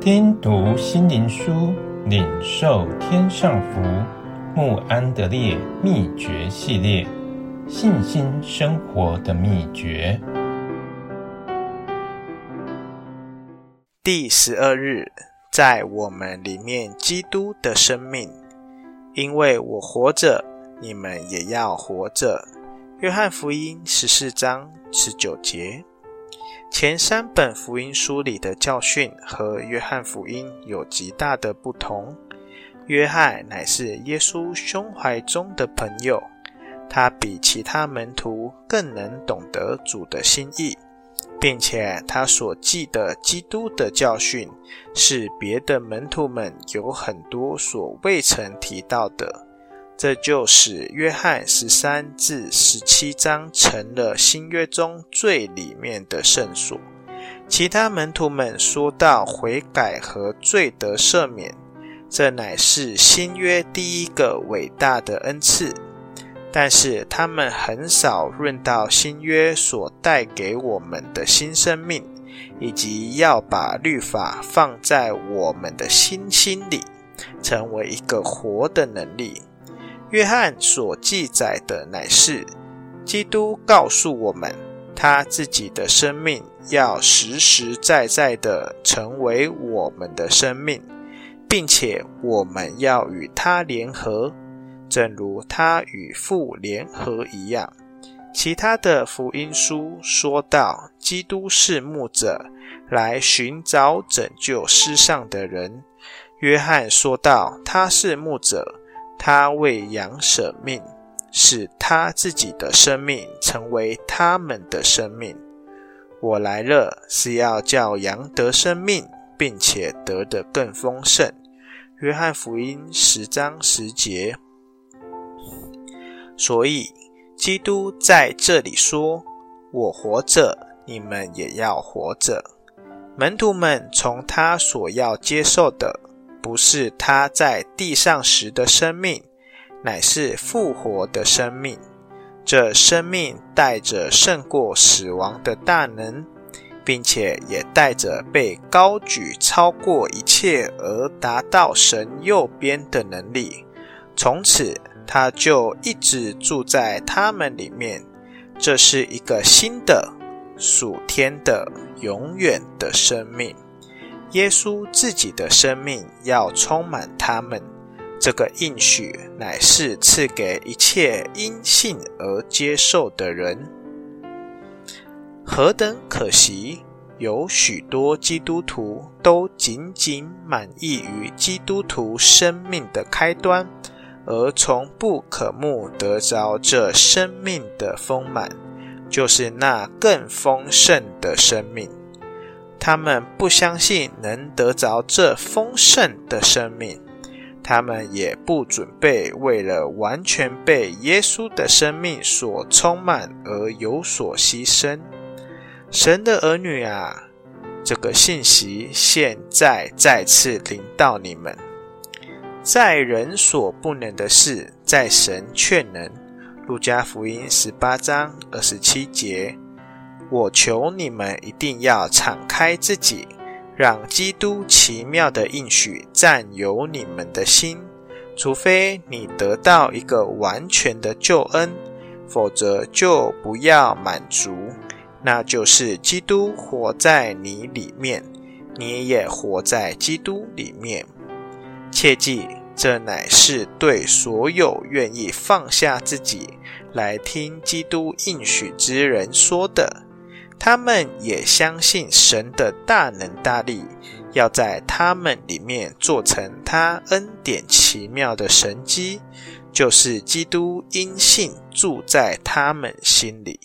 听读心灵书，领受天上福。慕安德烈秘诀系列，信心生活的秘诀，第12日，在我们里面基督的生命。因为我活着，你们也要活着。约翰福音14章19节。前3本福音书里的教训和约翰福音有极大的不同。约翰乃是耶稣胸怀中的朋友，他比其他门徒更能懂得主的心意，并且他所记的基督的教训是别的门徒们有很多所未曾提到的。这就使约翰13至17章成了新约中最里面的圣所。其他门徒们说到悔改和罪得赦免，这乃是新约第一个伟大的恩赐，但是他们很少论到新约所带给我们的新生命，以及要把律法放在我们的心里，成为一个活的能力。约翰所记载的乃是基督告诉我们他自己的生命要实实在在地成为我们的生命，并且我们要与他联合，正如他与父联合一样。其他的福音书说到基督是牧者，来寻找拯救世上的人。约翰说到他是牧者，他为羊舍命，使他自己的生命成为他们的生命。我来了，是要叫羊得生命，并且得得更丰盛。约翰福音10章10节。所以，基督在这里说：“我活着，你们也要活着。”门徒们从他所要接受的不是他在地上时的生命，乃是复活的生命。这生命带着胜过死亡的大能，并且也带着被高举超过一切而达到神右边的能力。从此，他就一直住在他们里面。这是一个新的、属天的、永远的生命。耶稣自己的生命要充满他们，这个应许乃是赐给一切因信而接受的人。何等可惜，有许多基督徒都仅仅满意于基督徒生命的开端，而从不渴慕得着这生命的丰满，就是那更丰盛的生命。他们不相信能得着这丰盛的生命，他们也不准备为了完全被耶稣的生命所充满而有所牺牲。神的儿女啊，这个信息现在再次临到你们。在人所不能的事，在神却能。路加福音18章27节。我求你们一定要敞开自己，让基督奇妙的应许占有你们的心。除非你得到一个完全的救恩，否则就不要满足，那就是基督活在你里面，你也活在基督里面。切记，这乃是对所有愿意放下自己来听基督应许之人说的。他们也相信神的大能大力，要在他们里面做成他恩典奇妙的神迹，就是基督因信住在他们心里。